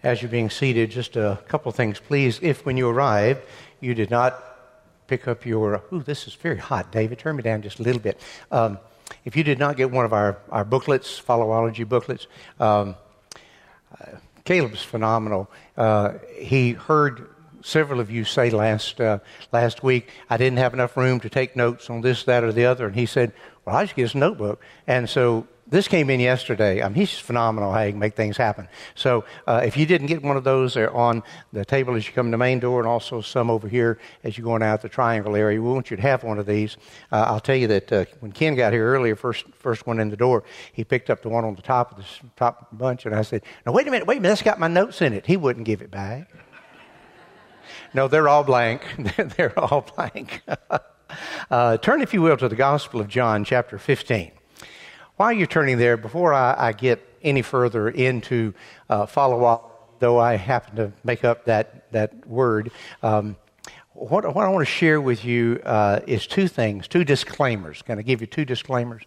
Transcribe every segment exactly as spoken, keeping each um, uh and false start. As you're being seated, just a couple of things, please. If when you arrived, you did not pick up your, ooh, this is very hot, David, turn me down just a little bit. Um, if you did not get one of our, our booklets, Followology booklets, um, uh, Caleb's phenomenal. Uh, he heard several of you say last uh, last week, I didn't have enough room to take notes on this, that, or the other. And he said, well, I just get his notebook. And so this came in yesterday. I mean, he's phenomenal how he can make things happen. So uh, if you didn't get one of those, they're on the table as you come to the main door and also some over here as you're going out the triangle area. We want you to have one of these. Uh, I'll tell you that uh, when Ken got here earlier, first first one in the door, he picked up the one on the top of the top bunch, and I said, now, wait a minute, wait a minute, that's got my notes in it. He wouldn't give it back. No, they're all blank. They're all blank. uh, turn, if you will, to the Gospel of John, chapter fifteen. While you're turning there, before I, I get any further into uh, follow-up, though I happen to make up that, that word, um, what, what I want to share with you uh, is two things, two disclaimers. Can I give you two disclaimers?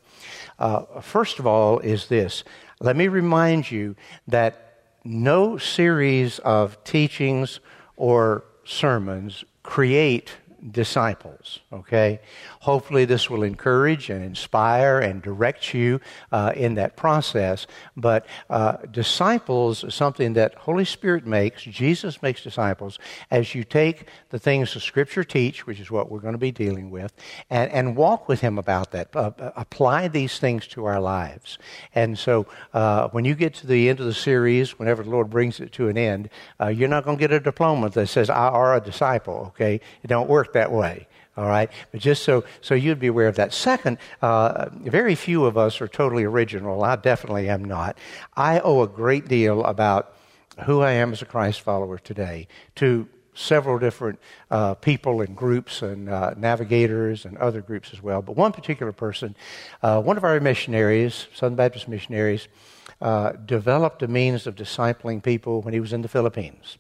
Uh, first of all is this. Let me remind you that no series of teachings or sermons create disciples, okay? Hopefully this will encourage and inspire and direct you uh, in that process, but uh, disciples is something that Holy Spirit makes, Jesus makes disciples, as you take the things the Scripture teach, which is what we're going to be dealing with, and, and walk with Him about that, uh, apply these things to our lives. And so uh, when you get to the end of the series, whenever the Lord brings it to an end, uh, you're not going to get a diploma that says, I are a disciple, okay? It don't work that way, all right? But just so so you'd be aware of that. Second, uh, very few of us are totally original. I definitely am not. I owe a great deal about who I am as a Christ follower today to several different uh, people and groups and uh, navigators and other groups as well. But one particular person, uh, one of our missionaries, Southern Baptist missionaries, uh, developed a means of discipling people when he was in the Philippines.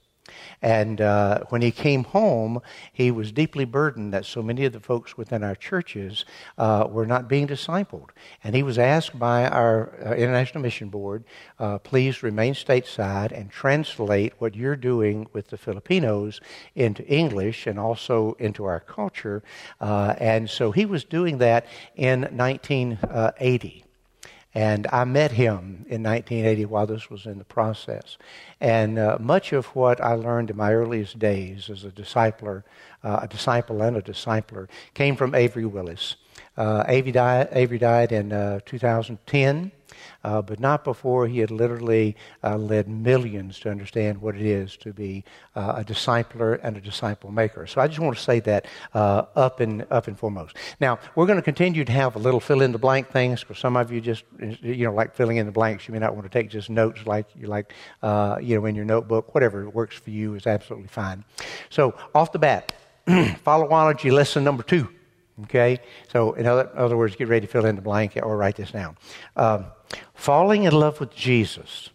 And uh, when he came home, he was deeply burdened that so many of the folks within our churches uh, were not being discipled. And he was asked by our uh, International Mission Board, uh, please remain stateside and translate what you're doing with the Filipinos into English and also into our culture. Uh, and so he was doing that in nineteen eighty. And I met him in nineteen eighty while this was in the process. And uh, much of what I learned in my earliest days as a discipler, uh, a disciple and a discipler, came from Avery Willis. Uh, Avery, died, Avery died in uh, two thousand ten, uh, but not before he had literally uh, led millions to understand what it is to be uh, a discipler and a disciple maker. So I just want to say that uh, up and up and foremost. Now, we're going to continue to have a little fill-in-the-blank things, because some of you just, you know, like filling in the blanks. You may not want to take just notes like you like, uh, you know, in your notebook. Whatever works for you is absolutely fine. So off the bat, Followology lesson number two. Okay, so in other, in other words, get ready to fill in the blank or write this down. Um, falling in love with Jesus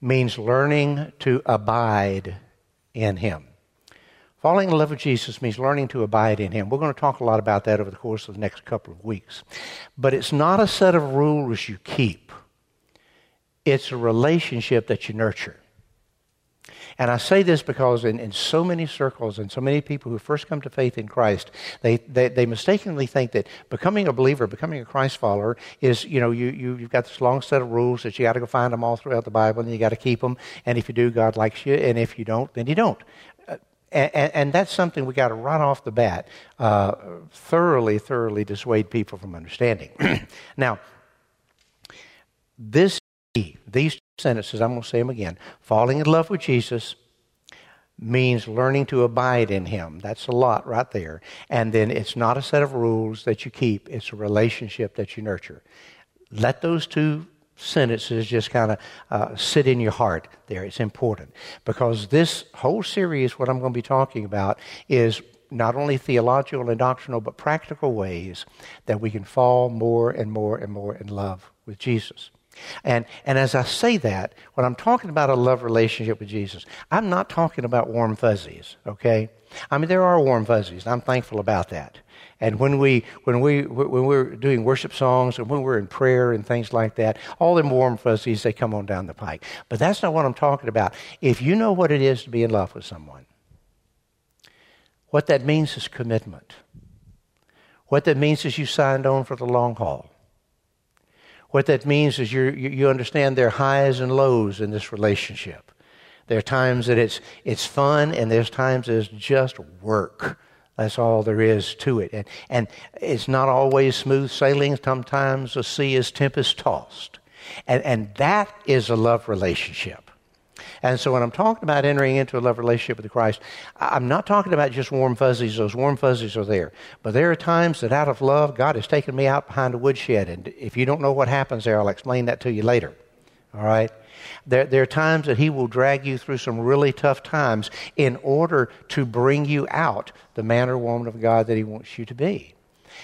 means learning to abide in Him. Falling in love with Jesus means learning to abide in Him. We're going to talk a lot about that over the course of the next couple of weeks. But it's not a set of rules you keep. It's a relationship that you nurture. And I say this because in, in so many circles and so many people who first come to faith in Christ, they, they, they mistakenly think that becoming a believer, becoming a Christ follower is, you know, you, you, you've got this long set of rules that you got to go find them all throughout the Bible and you got to keep them. And if you do, God likes you. And if you don't, then you don't. Uh, and, and that's something we got to right off the bat uh, thoroughly, thoroughly dissuade people from understanding. Now, this these two sentences, I'm going to say them again. Falling in love with Jesus means learning to abide in Him. That's a lot right there. And then it's not a set of rules that you keep. It's a relationship that you nurture. Let those two sentences just kind of uh, sit in your heart there. It's important because this whole series, what I'm going to be talking about, is not only theological and doctrinal, but practical ways that we can fall more and more and more in love with Jesus. And and as I say that, when I'm talking about a love relationship with Jesus, I'm not talking about warm fuzzies, okay? I mean, there are warm fuzzies, and I'm thankful about that. And when we when we when we're doing worship songs and when we're in prayer and things like that, all them warm fuzzies, they come on down the pike. But that's not what I'm talking about. If you know what it is to be in love with someone, what that means is commitment. What that means is you signed on for the long haul. What that means is you you understand their highs and lows in this relationship. There are times that it's it's fun, and there's times that it's just work. That's all there is to it. And and it's not always smooth sailing. Sometimes the sea is tempest-tossed. And and that is a love relationship. And so when I'm talking about entering into a love relationship with Christ, I'm not talking about just warm fuzzies. Those warm fuzzies are there. But there are times that out of love, God has taken me out behind a woodshed. And if you don't know what happens there, I'll explain that to you later. All right? There, there are times that he will drag you through some really tough times in order to bring you out the man or woman of God that he wants you to be.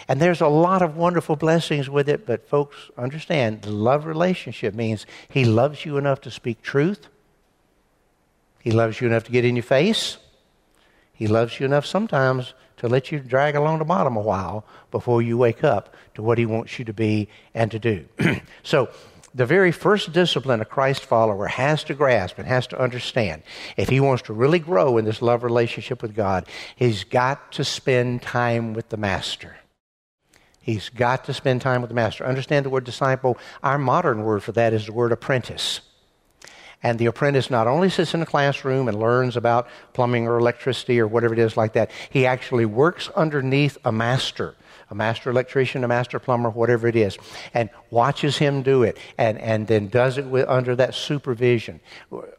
And there's a lot of wonderful blessings with it. But folks, understand, the love relationship means he loves you enough to speak truth. He loves you enough to get in your face. He loves you enough sometimes to let you drag along the bottom a while before you wake up to what he wants you to be and to do. So the very first discipline a Christ follower has to grasp and has to understand, if he wants to really grow in this love relationship with God, he's got to spend time with the Master. He's got to spend time with the Master. Understand the word disciple. Our modern word for that is the word apprentice. And the apprentice not only sits in a classroom and learns about plumbing or electricity or whatever it is like that, he actually works underneath a master, a master electrician, a master plumber, whatever it is, and watches him do it and, and then does it with, under that supervision.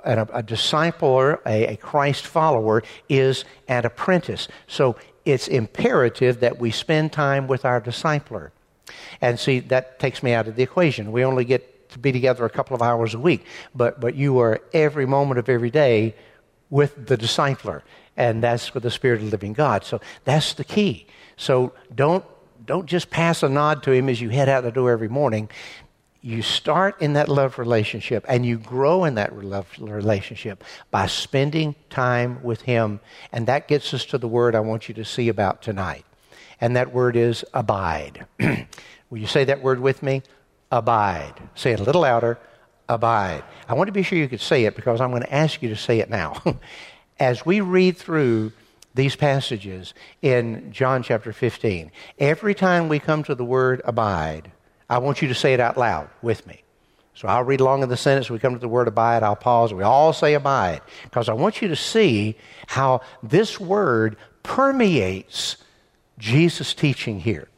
And a, a disciple or a, a Christ follower is an apprentice. So it's imperative that we spend time with our discipler. And see, that takes me out of the equation. We only get to be together a couple of hours a week, but but you are every moment of every day with the discipler, and that's with the Spirit of the living God. So that's the key. So don't don't just pass a nod to him as you head out the door every morning. You start in that love relationship, and you grow in that love relationship by spending time with him, and that gets us to the word I want you to see about tonight, and that word is abide. Will you say that word with me? Abide. Say it a little louder. Abide. I want to be sure you could say it because I'm going to ask you to say it now. As we read through these passages in John chapter fifteen, every time we come to the word abide, I want you to say it out loud with me. So I'll read along in the sentence. We come to the word abide. I'll pause. We all say abide because I want you to see how this word permeates Jesus' teaching here.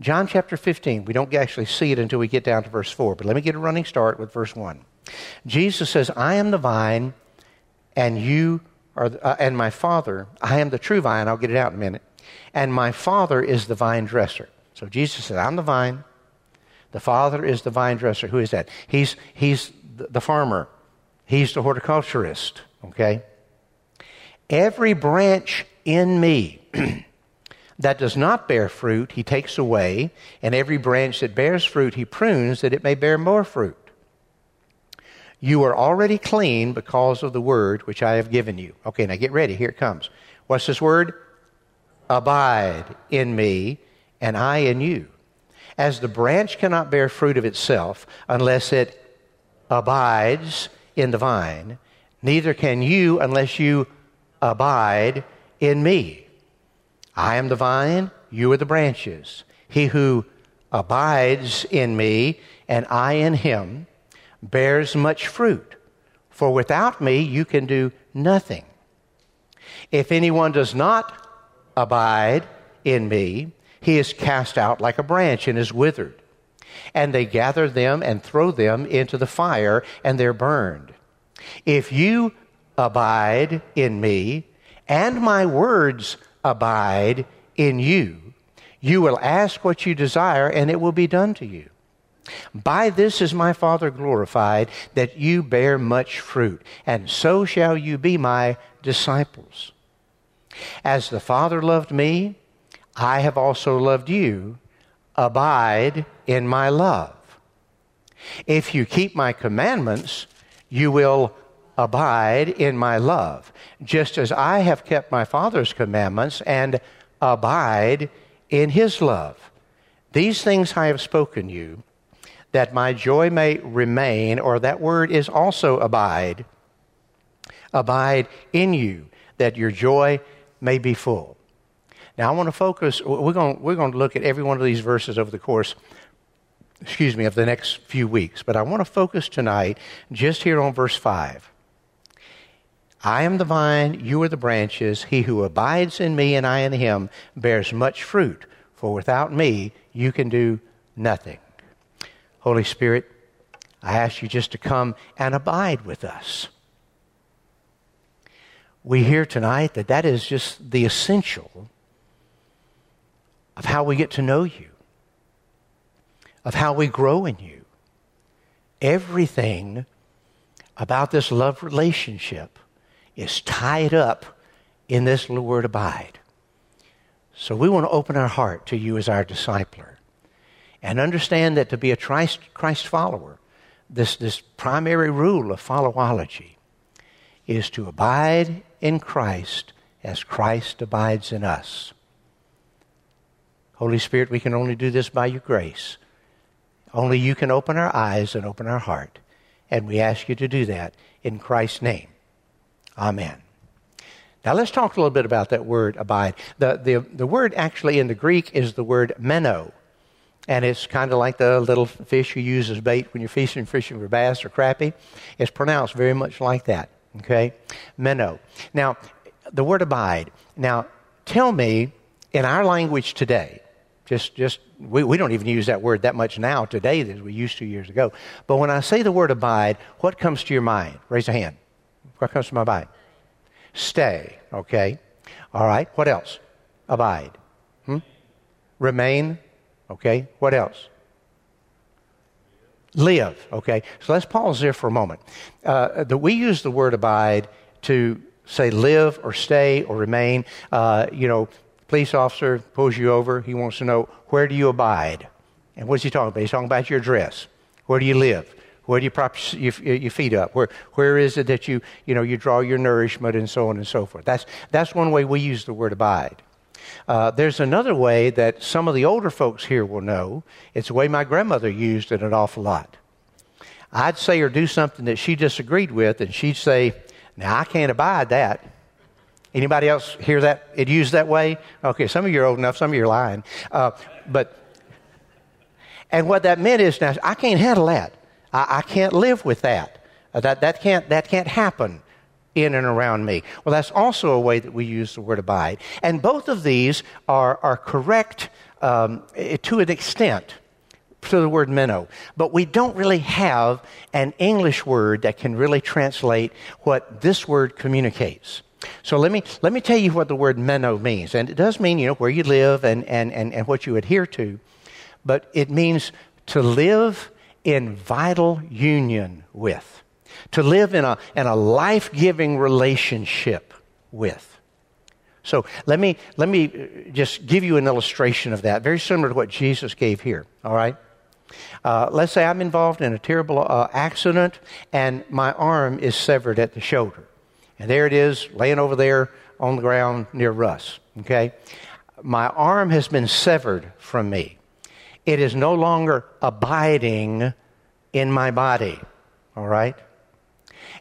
John chapter fifteen, we don't actually see it until we get down to verse four, but let me get a running start with verse one. Jesus says, I am the vine, and you are, the, uh, and my Father, I am the true vine, I'll get it out in a minute, and my Father is the vine dresser. So Jesus said, I'm the vine, the Father is the vine dresser. Who is that? He's, he's the farmer, he's the horticulturist, okay? Every branch in me that does not bear fruit, he takes away, and every branch that bears fruit, he prunes, that it may bear more fruit. You are already clean because of the word which I have given you. Okay, now get ready. Here it comes. What's this word? Abide in me, and I in you. As the branch cannot bear fruit of itself unless it abides in the vine, neither can you unless you abide in me. I am the vine, you are the branches. He who abides in me and I in him bears much fruit, for without me you can do nothing. If anyone does not abide in me, he is cast out like a branch and is withered. And they gather them and throw them into the fire, and they're burned. If you abide in me and my words abide in you, you will ask what you desire, and it will be done to you. By this is my Father glorified, that you bear much fruit, and so shall you be my disciples. As the Father loved me, I have also loved you. Abide in my love. If you keep my commandments, you will abide in my love, just as I have kept my Father's commandments and abide in his love. These things I have spoken you, that my joy may remain, or that word is also abide, abide in you, that your joy may be full. Now, I want to focus, we're going to, we're going to look at every one of these verses over the course, excuse me, of the next few weeks, but I want to focus tonight just here on verse five. I am the vine, you are the branches. He who abides in me and I in him bears much fruit, for without me you can do nothing. Holy Spirit, I ask you just to come and abide with us. We hear tonight that that is just the essential of how we get to know you, of how we grow in you. Everything about this love relationship is tied up in this little word abide. So we want to open our heart to you as our discipler and understand that to be a Christ follower, this, this primary rule of followology is to abide in Christ as Christ abides in us. Holy Spirit, we can only do this by your grace. Only you can open our eyes and open our heart. And we ask you to do that in Christ's name. Amen. Now let's talk a little bit about that word abide. The, the, the word actually in the Greek is the word meno. And it's kind of like the little fish you use as bait when you're fishing, fishing for bass or crappie. It's pronounced very much like that. Okay? Meno. Now, the word abide. Now, tell me, in our language today, Just, just we, we don't even use that word that much now today as we used to years ago. But when I say the word abide, what comes to your mind? Raise a hand. What comes to my mind? Stay. Okay. All right. What else? Abide. Hmm? Remain. Okay. What else? Live. Okay. So let's pause there for a moment. Uh, the, we use the word abide to say live or stay or remain. Uh, you know, police officer pulls you over. He wants to know, where do you abide? And what's he talking about? He's talking about your address. Where do you live? Where do you prop your, your feet up? Where where is it that you you know you draw your nourishment and so on and so forth? That's that's one way we use the word abide. Uh, there's another way that some of the older folks here will know. It's the way my grandmother used it an awful lot. I'd say or do something that she disagreed with, and she'd say, "Now I can't abide that." Anybody else hear that? It used that way? Okay, some of you are old enough, some of you are lying. Uh, but, and what that meant is, now, I can't handle that. I, I can't live with that. Uh, that, that, can't, that can't happen in and around me. Well, that's also a way that we use the word abide. And both of these are, are correct um, to an extent to the word meno. But we don't really have an English word that can really translate what this word communicates. So let me let me tell you what the word meno means. And it does mean, you know, where you live and, and, and, and what you adhere to. But it means to live in vital union with. To live in a, in a life-giving relationship with. So let me, let me just give you an illustration of that, very similar to what Jesus gave here, all right? Uh, let's say I'm involved in a terrible uh, accident and my arm is severed at the shoulder. And there it is, laying over there on the ground near Russ, okay? My arm has been severed from me. It is no longer abiding in my body, all right?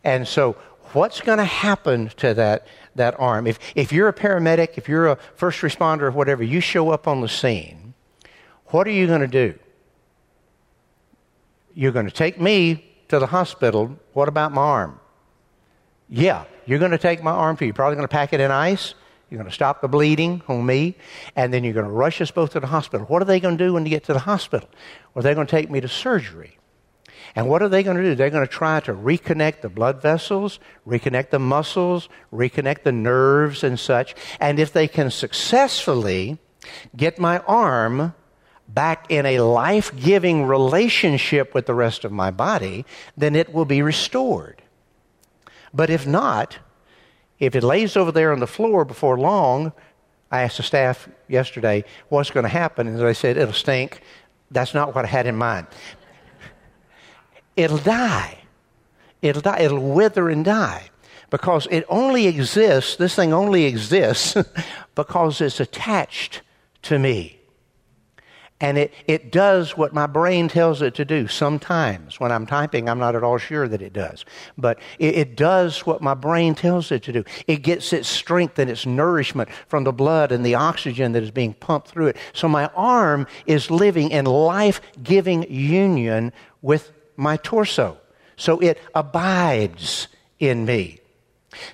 And so what's going to happen to that, that arm? If, if you're a paramedic, if you're a first responder or whatever, you show up on the scene, what are you going to do? You're going to take me to the hospital. What about my arm? Yeah, you're going to take my arm to you. You're probably going to pack it in ice. You're going to stop the bleeding on me. And then you're going to rush us both to the hospital. What are they going to do when you get to the hospital? Well, they're going to take me to surgery. And what are they going to do? They're going to try to reconnect the blood vessels, reconnect the muscles, reconnect the nerves and such. And if they can successfully get my arm back in a life-giving relationship with the rest of my body, then it will be restored. But if not, if it lays over there on the floor before long, I asked the staff yesterday, what's going to happen? And they said, it'll stink. That's not what I had in mind. it'll die. It'll die. It'll wither and die because it only exists, this thing only exists because it's attached to me. And it, it does what my brain tells it to do. Sometimes when I'm typing, I'm not at all sure that it does. But it, it does what my brain tells it to do. It gets its strength and its nourishment from the blood and the oxygen that is being pumped through it. So my arm is living in life-giving union with my torso. So it abides in me.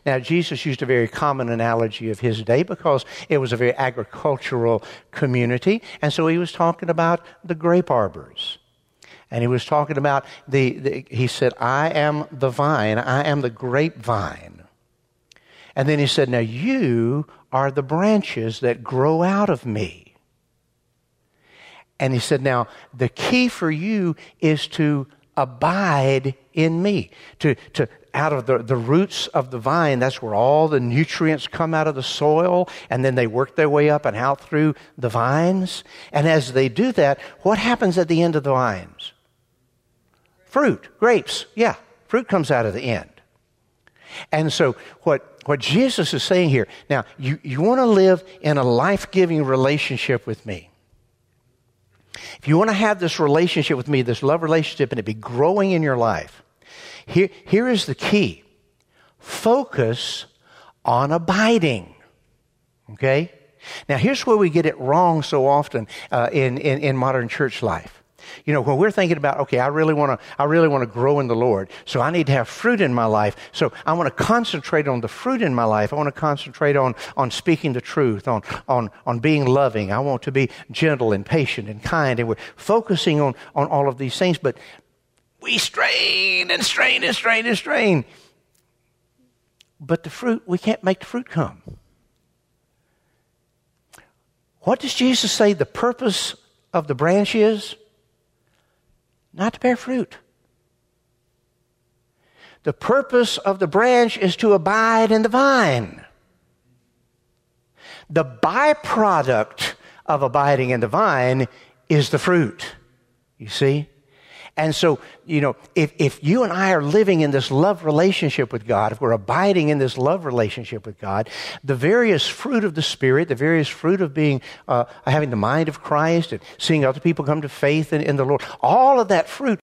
Now, Jesus used a very common analogy of his day because it was a very agricultural community. And so he was talking about the grape arbors. And he was talking about the, the he said, I am the vine, I am the grapevine. And then he said, now you are the branches that grow out of me. And he said, now the key for you is to abide in me, to to out of the, the roots of the vine. That's where all the nutrients come out of the soil, and then they work their way up and out through the vines. And as they do that, what happens at the end of the vines? Fruit, grapes, yeah. Fruit comes out of the end. And so what, what Jesus is saying here, now, you, you want to live in a life-giving relationship with me. If you want to have this relationship with me, this love relationship, and it be growing in your life, Here, here is the key. Focus on abiding, okay? Now, here's where we get it wrong so often uh, in, in, in modern church life. You know, when we're thinking about, okay, I really want to I really want to grow in the Lord, so I need to have fruit in my life. So I want to concentrate on the fruit in my life. I want to concentrate on, on speaking the truth, on, on, on being loving. I want to be gentle and patient and kind, and we're focusing on, on all of these things, but we strain and strain and strain and strain. But the fruit, we can't make the fruit come. What does Jesus say the purpose of the branch is? Not to bear fruit. The purpose of the branch is to abide in the vine. The byproduct of abiding in the vine is the fruit. You see? And so, you know, if, if you and I are living in this love relationship with God, if we're abiding in this love relationship with God, the various fruit of the Spirit, the various fruit of being, uh, having the mind of Christ and seeing other people come to faith in, in the Lord, all of that fruit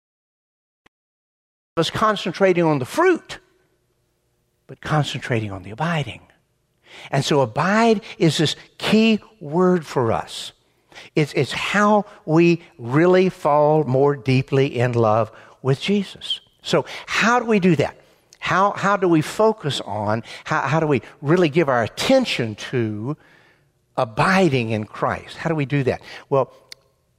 is concentrating on the fruit, but concentrating on the abiding. And so abide is this key word for us. It's, it's how we really fall more deeply in love with Jesus. So how do we do that? How, how do we focus on, how, how do we really give our attention to abiding in Christ? How do we do that? Well,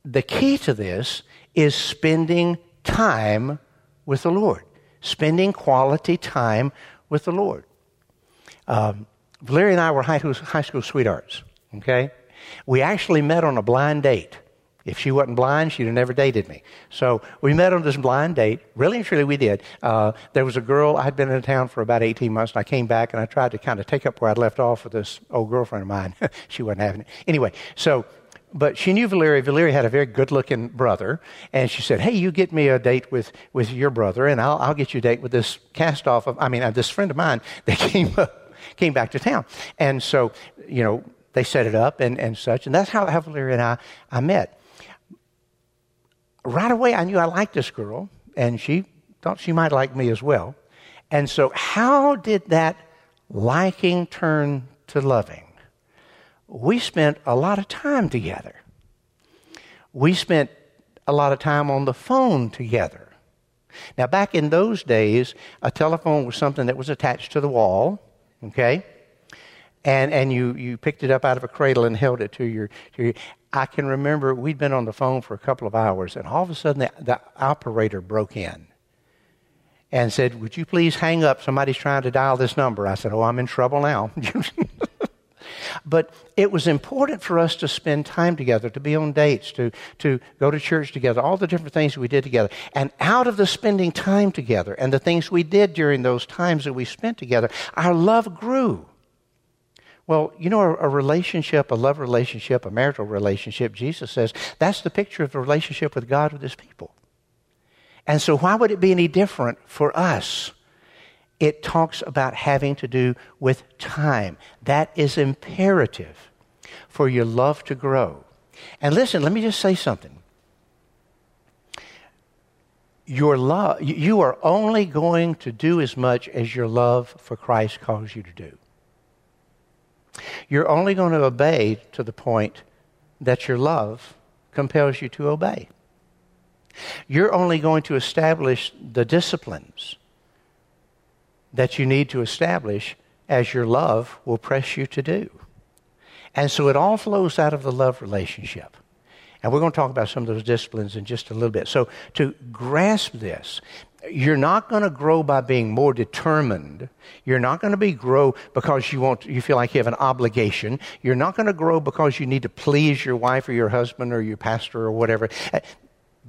the key to this is spending time with the Lord, spending quality time with the Lord. Um, Valeria and I were high, high school sweethearts, okay? We actually met on a blind date. If she wasn't blind, she'd have never dated me. So we met on this blind date. Really and truly, we did. Uh, there was a girl. I'd been in town for about eighteen months, and I came back, and I tried to kind of take up where I'd left off with this old girlfriend of mine. She wasn't having it. Anyway, so, but she knew Valeria. Valeria had a very good-looking brother, and she said, hey, you get me a date with, with your brother, and I'll, I'll get you a date with this cast-off of, I mean, uh, this friend of mine that came, uh, came back to town. And so, you know, they set it up and, and such. And that's how Valeria and I, I met. Right away, I knew I liked this girl, and she thought she might like me as well. And so how did that liking turn to loving? We spent a lot of time together. We spent a lot of time on the phone together. Now, back in those days, a telephone was something that was attached to the wall, okay? And and you, you picked it up out of a cradle and held it to your, to your... I can remember we'd been on the phone for a couple of hours, and all of a sudden the, the operator broke in and said, would you please hang up? Somebody's trying to dial this number. I said, oh, I'm in trouble now. But it was important for us to spend time together, to be on dates, to, to go to church together, all the different things we did together. And out of the spending time together and the things we did during those times that we spent together, our love grew. Well, you know, a, a relationship, a love relationship, a marital relationship, Jesus says, that's the picture of the relationship with God with his people. And so why would it be any different for us? It talks about having to do with time. That is imperative for your love to grow. And listen, let me just say something. Your love, you are only going to do as much as your love for Christ calls you to do. You're only going to obey to the point that your love compels you to obey. You're only going to establish the disciplines that you need to establish as your love will press you to do. And so it all flows out of the love relationship. And we're going to talk about some of those disciplines in just a little bit. So to grasp this, you're not going to grow by being more determined. You're not going to be grow because you want, you feel like you have an obligation. You're not going to grow because you need to please your wife or your husband or your pastor or whatever.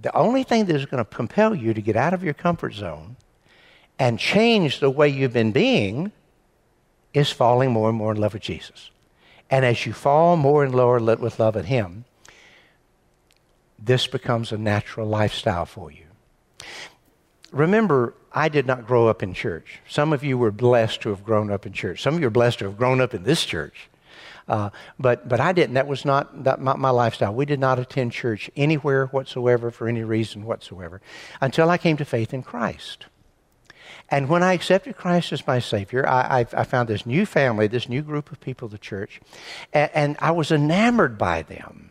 The only thing that's going to compel you to get out of your comfort zone and change the way you've been being is falling more and more in love with Jesus. And as you fall more and lower with love at Him, this becomes a natural lifestyle for you. Remember, I did not grow up in church. Some of you were blessed to have grown up in church. Some of you are blessed to have grown up in this church. Uh, but but I didn't. That was not, not my, my lifestyle. We did not attend church anywhere whatsoever for any reason whatsoever until I came to faith in Christ. And when I accepted Christ as my Savior, I, I, I found this new family, this new group of people, the church, and, and I was enamored by them.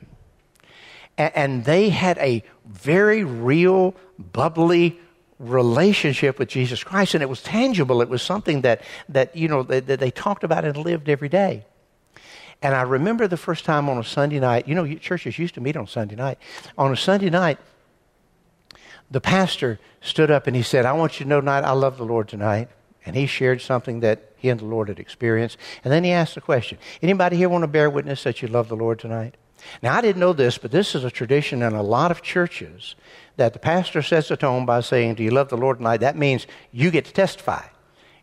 And they had a very real, bubbly relationship with Jesus Christ, and it was tangible. It was something that, that you know, that, that they talked about and lived every day. And I remember the first time on a Sunday night, you know, churches used to meet on Sunday night. On a Sunday night, the pastor stood up and he said, "I want you to know tonight, I love the Lord tonight." And he shared something that he and the Lord had experienced. And then he asked the question, "Anybody here want to bear witness that you love the Lord tonight?" Now, I didn't know this, but this is a tradition in a lot of churches that the pastor sets the tone by saying, "Do you love the Lord tonight?" That means you get to testify.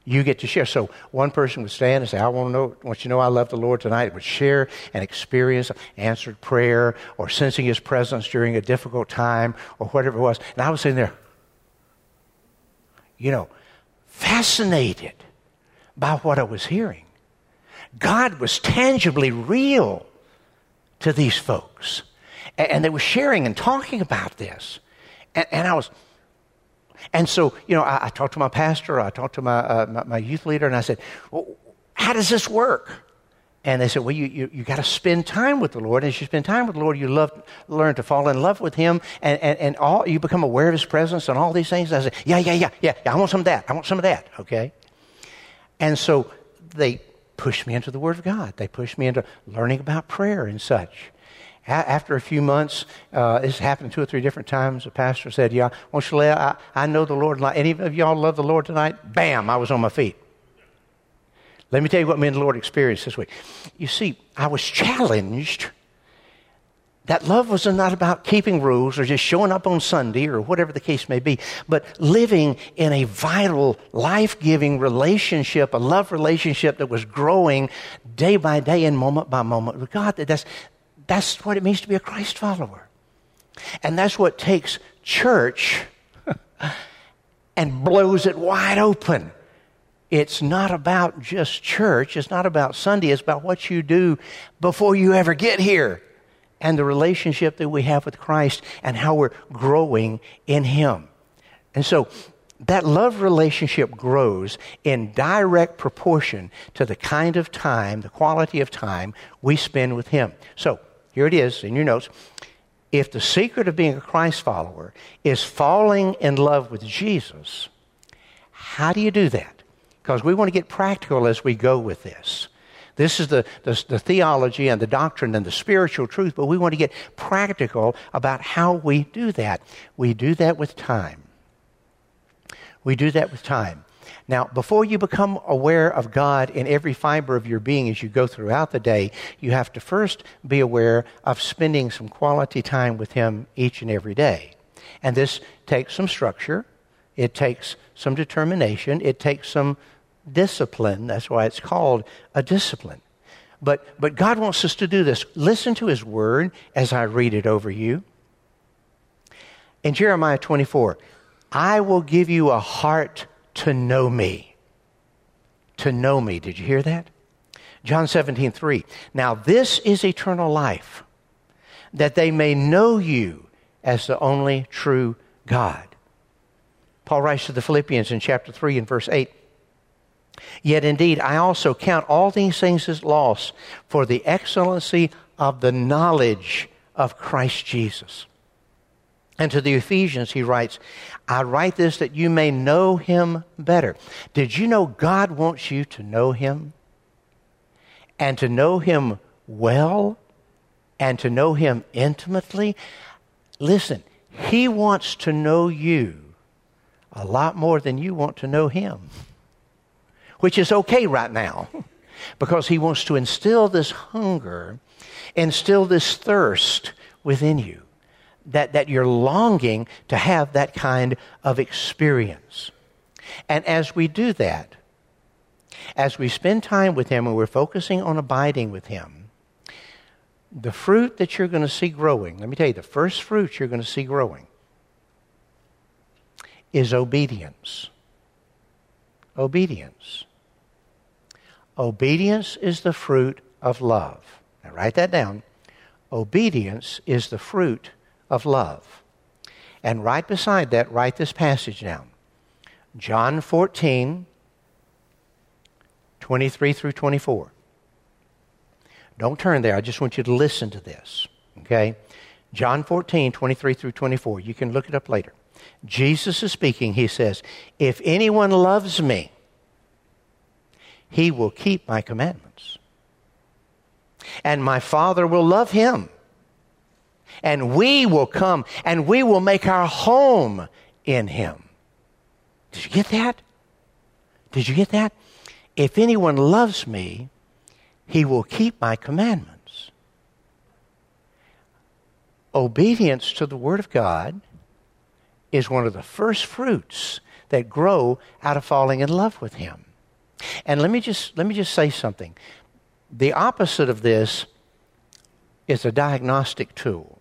You get to share. So one person would stand and say, "I want to know, want you to know I love the Lord tonight." It would share an experience, answered prayer, or sensing His presence during a difficult time, or whatever it was. And I was sitting there, you know, fascinated by what I was hearing. God was tangibly real to these folks. And they were sharing and talking about this. And, and I was, and so, you know, I, I talked to my pastor, I talked to my, uh, my, my youth leader, and I said, "Well, how does this work?" And they said, "Well, you, you, you got to spend time with the Lord. And as you spend time with the Lord, you love, learn to fall in love with Him, and, and, and all, you become aware of His presence and all these things." And I said, yeah, yeah, yeah, yeah, yeah, I want some of that. I want some of that, okay? And so they pushed me into the Word of God. They pushed me into learning about prayer and such. A- after a few months, uh, this happened two or three different times. The pastor said, "Yeah, won't you let, I, I know the Lord. Any of y'all love the Lord tonight?" Bam, I was on my feet. Let me tell you what me and the Lord experienced this week. You see, I was challenged that love was not about keeping rules or just showing up on Sunday or whatever the case may be, but living in a vital, life-giving relationship, a love relationship that was growing day by day and moment by moment with God. That's, that's what it means to be a Christ follower. And that's what takes church and blows it wide open. It's not about just church. It's not about Sunday. It's about what you do before you ever get here, and the relationship that we have with Christ and how we're growing in Him. And so that love relationship grows in direct proportion to the kind of time, the quality of time we spend with Him. So here it is in your notes. If the secret of being a Christ follower is falling in love with Jesus, how do you do that? Because we want to get practical as we go with this. This is the, the, the theology and the doctrine and the spiritual truth, but we want to get practical about how we do that. We do that with time. We do that with time. Now, before you become aware of God in every fiber of your being as you go throughout the day, you have to first be aware of spending some quality time with Him each and every day. And this takes some structure. It takes some determination. It takes some discipline. That's why it's called a discipline. But but God wants us to do this. Listen to His word as I read it over you. In Jeremiah twenty-four, I will give you a heart to know me. To know me. Did you hear that? John seventeen three. Now this is eternal life, that they may know you as the only true God. Paul writes to the Philippians in chapter three and verse eight. Yet indeed, I also count all these things as loss for the excellency of the knowledge of Christ Jesus. And to the Ephesians, he writes, I write this that you may know him better. Did you know God wants you to know him? And to know him well? And to know him intimately? Listen, he wants to know you a lot more than you want to know him. Which is okay right now, because he wants to instill this hunger, instill this thirst within you, that, that you're longing to have that kind of experience. And as we do that, as we spend time with him and we're focusing on abiding with him, the fruit that you're going to see growing, let me tell you, the first fruit you're going to see growing is obedience. Obedience. Obedience is the fruit of love. Now write that down. Obedience is the fruit of love. And right beside that, write this passage down. John fourteen, twenty-three through twenty-four. Don't turn there. I just want you to listen to this. Okay? John fourteen, twenty-three through twenty-four. You can look it up later. Jesus is speaking. He says, if anyone loves me, he will keep my commandments. And my Father will love him. And we will come and we will make our home in him. Did you get that? Did you get that? If anyone loves me, he will keep my commandments. Obedience to the Word of God is one of the first fruits that grow out of falling in love with him. And let me just let me just say something. The opposite of this is a diagnostic tool.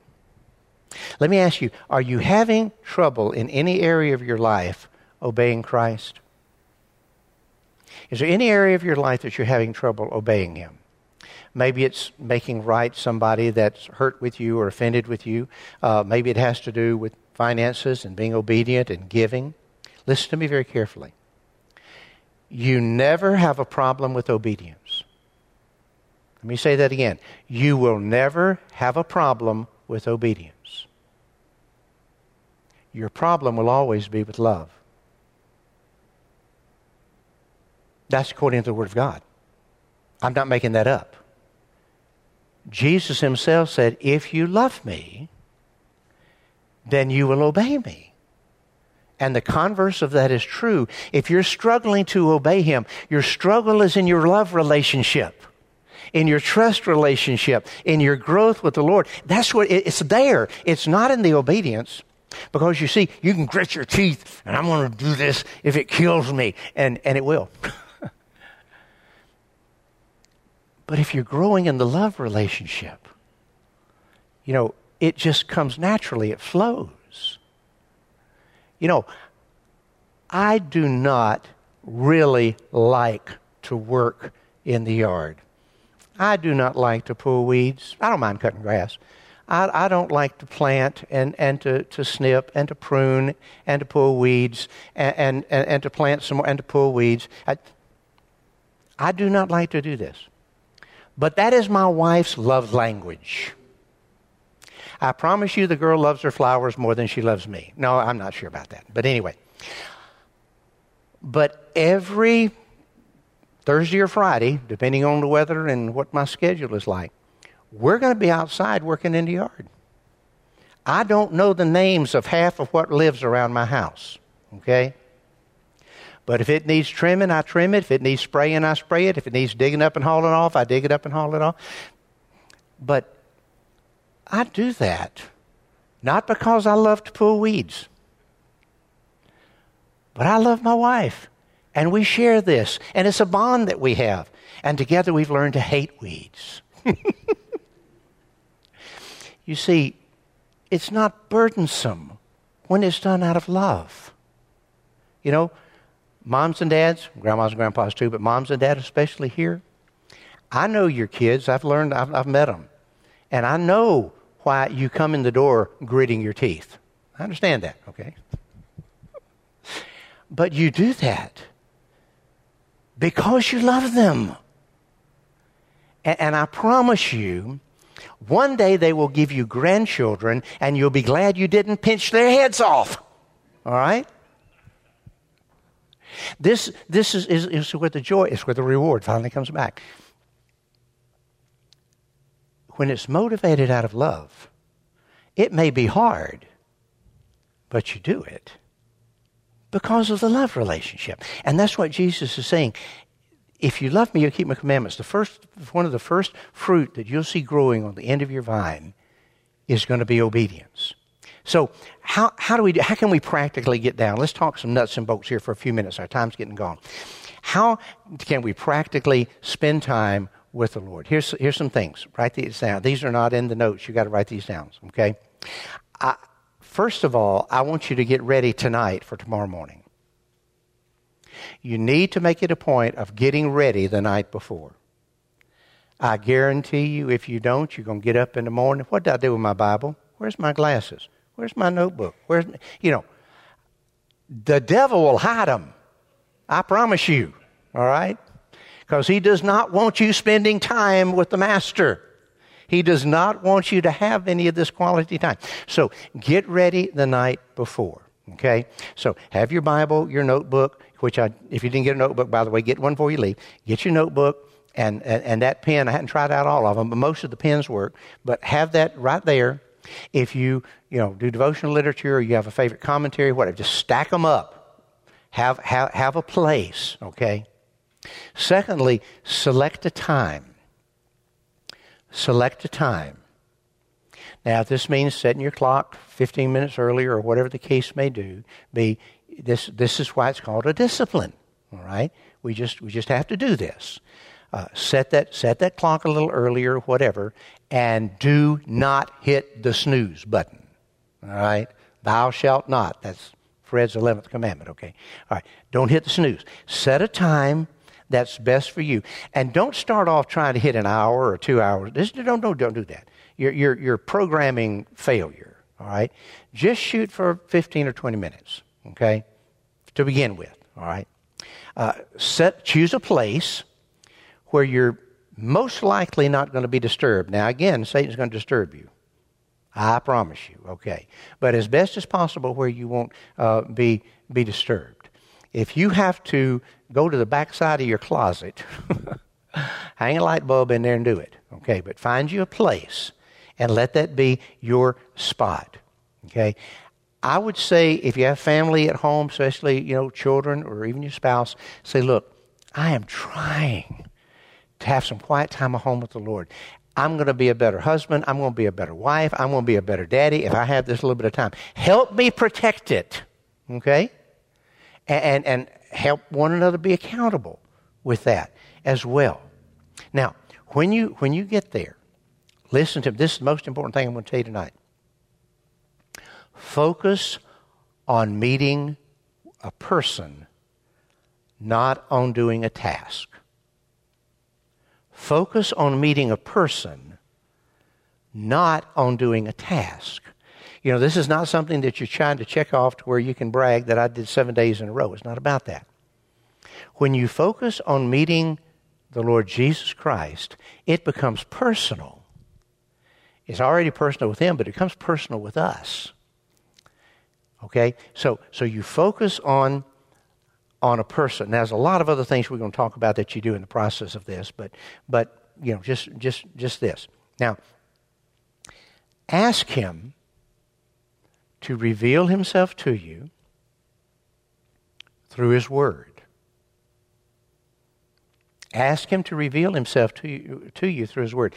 Let me ask you, are you having trouble in any area of your life obeying Christ? Is there any area of your life that you're having trouble obeying him? Maybe it's making right somebody that's hurt with you or offended with you. Uh, maybe it has to do with finances and being obedient and giving. Listen to me very carefully. You never have a problem with obedience. Let me say that again. You will never have a problem with obedience. Your problem will always be with love. That's according to the Word of God. I'm not making that up. Jesus himself said, if you love me, then you will obey me. And the converse of that is true. If you're struggling to obey him, your struggle is in your love relationship, in your trust relationship, in your growth with the Lord. That's what, it's there. It's not in the obedience. Because you see, you can grit your teeth, and I'm going to do this if it kills me. And, and it will. But if you're growing in the love relationship, you know, it just comes naturally. It flows. You know, I do not really like to work in the yard. I do not like to pull weeds. I don't mind cutting grass. I, I don't like to plant and, and to, to snip and to prune and to pull weeds and, and, and, and to plant some more and to pull weeds. I, I do not like to do this. But that is my wife's love language. I promise you the girl loves her flowers more than she loves me. No, I'm not sure about that. But anyway. But every Thursday or Friday, depending on the weather and what my schedule is like, we're going to be outside working in the yard. I don't know the names of half of what lives around my house. Okay? But if it needs trimming, I trim it. If it needs spraying, I spray it. If it needs digging up and hauling off, I dig it up and haul it off. But I do that not because I love to pull weeds, but I love my wife, and we share this, and it's a bond that we have, and together we've learned to hate weeds. You see, it's not burdensome when it's done out of love. You know, moms and dads, grandmas and grandpas too, but moms and dads especially here, I know your kids. I've learned, I've, I've met them. And I know why you come in the door gritting your teeth. I understand that, okay? But you do that because you love them. And, and I promise you, one day they will give you grandchildren and you'll be glad you didn't pinch their heads off. All right? This this is, is, is where the joy, it's where the reward finally comes back. When it's motivated out of love, it may be hard, but you do it because of the love relationship. And that's what Jesus is saying. If you love me, you'll keep my commandments. The first, one of the first fruit that you'll see growing on the end of your vine is going to be obedience. So how, how do we do, how can we practically get down? Let's talk some nuts and bolts here for a few minutes. Our time's getting gone. How can we practically spend time with the Lord? Here's, here's some things. Write these down. These are not in the notes. You've got to write these down, okay? I, first of all, I want you to get ready tonight for tomorrow morning. You need to make it a point of getting ready the night before. I guarantee you, if you don't, you're going to get up in the morning. What did I do with my Bible? Where's my glasses? Where's my notebook? Where's, you know, the devil will hide them. I promise you, all right? Because he does not want you spending time with the master. He does not want you to have any of this quality time. So get ready the night before, okay? So have your Bible, your notebook, which I, if you didn't get a notebook, by the way, get one before you leave. Get your notebook and, and, and that pen. I hadn't tried out all of them, but most of the pens work. But have that right there. If you, you know, do devotional literature or you have a favorite commentary, whatever, just stack them up. Have, have, have a place, okay? Secondly, select a time. Select a time. Now, if this means setting your clock fifteen minutes earlier or whatever the case may do, be This this is why it's called a discipline. All right, we just we just have to do this. Uh, set that set that clock a little earlier, whatever, and do not hit the snooze button. All right, thou shalt not. That's Fred's eleventh commandment. Okay, all right, don't hit the snooze. Set a time that's best for you, and don't start off trying to hit an hour or two hours. This, don't don't don't do that. You're you're you're programming failure. All right, just shoot for fifteen or twenty minutes. Okay, to begin with, all right? Uh, set, choose a place where you're most likely not going to be disturbed. Now, again, Satan's going to disturb you. I promise you, okay? But as best as possible where you won't uh, be, be disturbed. If you have to go to the backside of your closet, hang a light bulb in there and do it, okay? But find you a place and let that be your spot, okay? I would say if you have family at home, especially, you know, children or even your spouse, say, look, I am trying to have some quiet time at home with the Lord. I'm going to be a better husband. I'm going to be a better wife. I'm going to be a better daddy if I have this little bit of time. Help me protect it, okay? And, and, and help one another be accountable with that as well. Now, when you, when you get there, listen to this is the most important thing I'm going to tell you tonight. Focus on meeting a person, not on doing a task. Focus on meeting a person, not on doing a task. You know, this is not something that you're trying to check off to where you can brag that I did seven days in a row. It's not about that. When you focus on meeting the Lord Jesus Christ, it becomes personal. It's already personal with Him, but it becomes personal with us. Okay, so so you focus on on a person. Now, there's a lot of other things we're going to talk about that you do in the process of this, but but you know, just just just this. Now, ask Him to reveal Himself to you through His Word. Ask Him to reveal Himself to you, to you through His Word.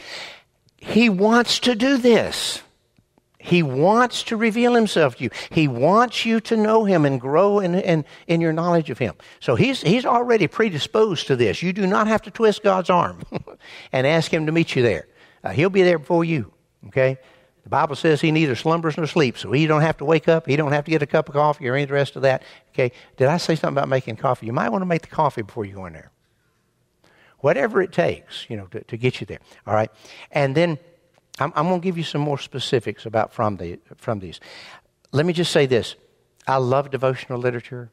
He wants to do this. He wants to reveal Himself to you. He wants you to know Him and grow in, in, in your knowledge of Him. So he's, he's already predisposed to this. You do not have to twist God's arm and ask Him to meet you there. Uh, he'll be there before you, okay? The Bible says he neither slumbers nor sleeps, so he don't have to wake up. He don't have to get a cup of coffee or any of the rest of that. Okay, did I say something about making coffee? You might want to make the coffee before you go in there. Whatever it takes, you know, to, to get you there. All right, and then I'm, I'm going to give you some more specifics about from the from these. Let me just say this: I love devotional literature.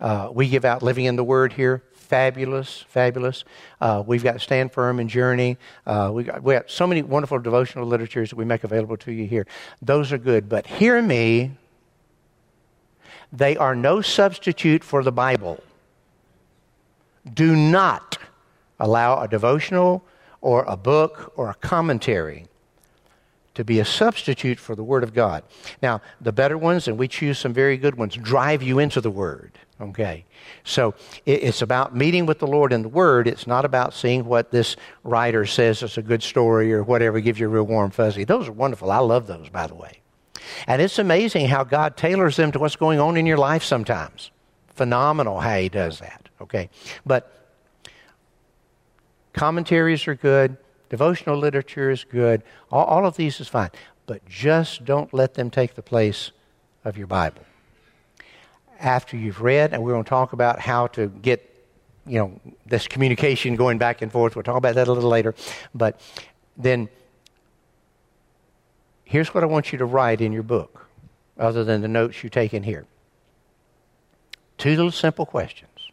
Uh, we give out Living in the Word here. Fabulous, fabulous. Uh, we've got Stand Firm and Journey. Uh, we got, we got so many wonderful devotional literatures that we make available to you here. Those are good, but hear me. They are no substitute for the Bible. Do not allow a devotional or a book or a commentary to be a substitute for the Word of God. Now, the better ones, and we choose some very good ones, drive you into the Word. Okay, so it's about meeting with the Lord in the Word. It's not about seeing what this writer says is a good story or whatever gives you a real warm fuzzy. Those are wonderful. I love those, by the way. And it's amazing how God tailors them to what's going on in your life sometimes. Phenomenal how he does that. Okay, but commentaries are good. Devotional literature is good. All, all of these is fine. But just don't let them take the place of your Bible. After you've read, and we're going to talk about how to get, you know, this communication going back and forth. We'll talk about that a little later. But then, here's what I want you to write in your book, other than the notes you take in here. Two little simple questions.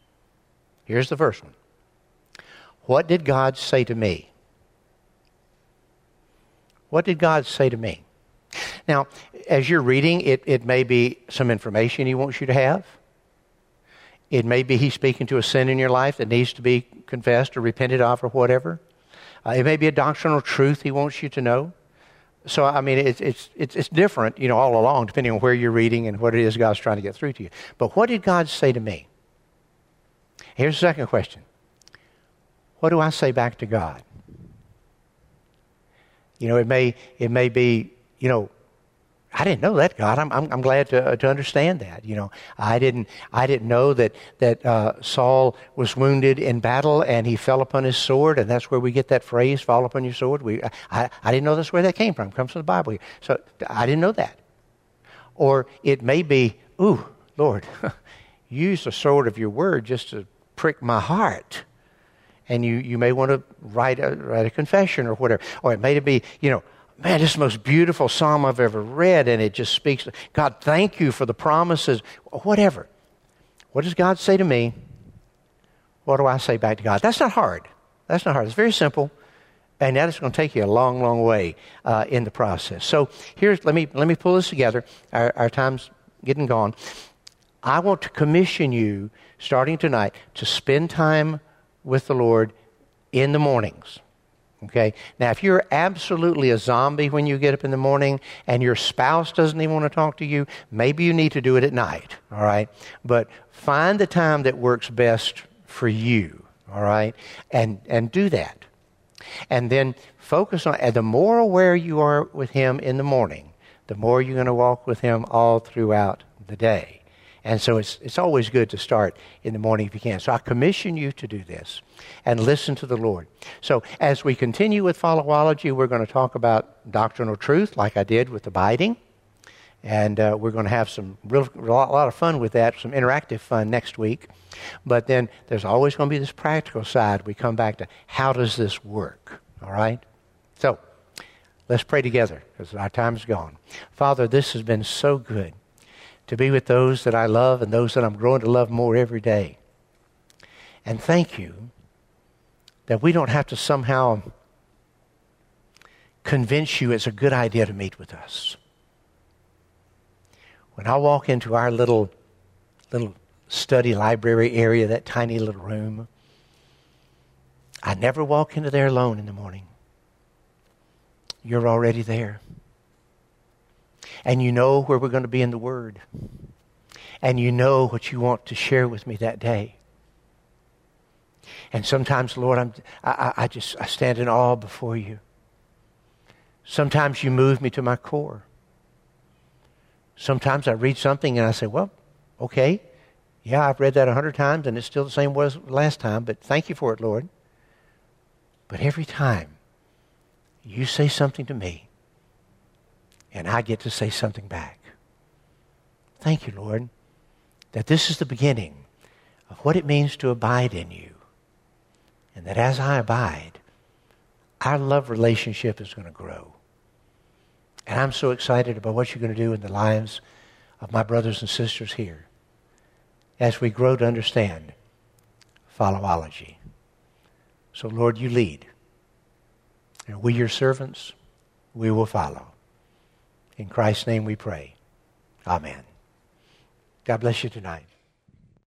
Here's the first one. What did God say to me? What did God say to me? Now, as you're reading, it, it may be some information he wants you to have. It may be he's speaking to a sin in your life that needs to be confessed or repented of or whatever. Uh, it may be a doctrinal truth he wants you to know. So, I mean, it's, it's, it's, it's different, you know, all along, depending on where you're reading and what it is God's trying to get through to you. But what did God say to me? Here's the second question. What do I say back to God? You know, it may, it may be, you know, I didn't know that, God. I'm, I'm, I'm glad to, uh, to understand that. You know, I didn't, I didn't know that that uh, Saul was wounded in battle and he fell upon his sword, and that's where we get that phrase, "Fall upon your sword." We, I, I didn't know that's where that came from. It comes from the Bible here. So I didn't know that. Or it may be, "Ooh, Lord, use the sword of your word just to prick my heart." And you, you may want to write a, write a confession or whatever. Or it may be, you know, man, this is the most beautiful psalm I've ever read, and it just speaks, God, thank you for the promises, whatever. What does God say to me? What do I say back to God? That's not hard. That's not hard. It's very simple, and that is going to take you a long, long way uh, in the process. So here's, let me let me pull this together. Our, our time's getting gone. I want to commission you, starting tonight, to spend time with the Lord in the mornings. Okay. Now, if you're absolutely a zombie when you get up in the morning and your spouse doesn't even want to talk to you, maybe you need to do it at night. All right. But find the time that works best for you. All right. And and do that. And then focus on, and the more aware you are with him in the morning, the more you're going to walk with him all throughout the day. And so it's it's always good to start in the morning if you can. So I commission you to do this and listen to the Lord. So as we continue with Followology, we're going to talk about doctrinal truth like I did with abiding. And uh, we're going to have some real a lot of fun with that, some interactive fun next week. But then there's always going to be this practical side. We come back to how does this work, all right? So let's pray together because our time's gone. Father, this has been so good. To be with those that I love and those that I'm growing to love more every day. And thank you that we don't have to somehow convince you it's a good idea to meet with us. When I walk into our little, little study library area, that tiny little room, I never walk into there alone in the morning. You're already there. And you know where we're going to be in the Word. And you know what you want to share with me that day. And sometimes, Lord, I'm, I, I just I stand in awe before you. Sometimes you move me to my core. Sometimes I read something and I say, well, okay, yeah, I've read that a hundred times and it's still the same way as last time, but thank you for it, Lord. But every time you say something to me, and I get to say something back. Thank you, Lord, that this is the beginning of what it means to abide in you, and that as I abide, our love relationship is going to grow. And I'm so excited about what you're going to do in the lives of my brothers and sisters here as we grow to understand followology. So, Lord, you lead. And we, your servants, we will follow. In Christ's name we pray. Amen. God bless you tonight.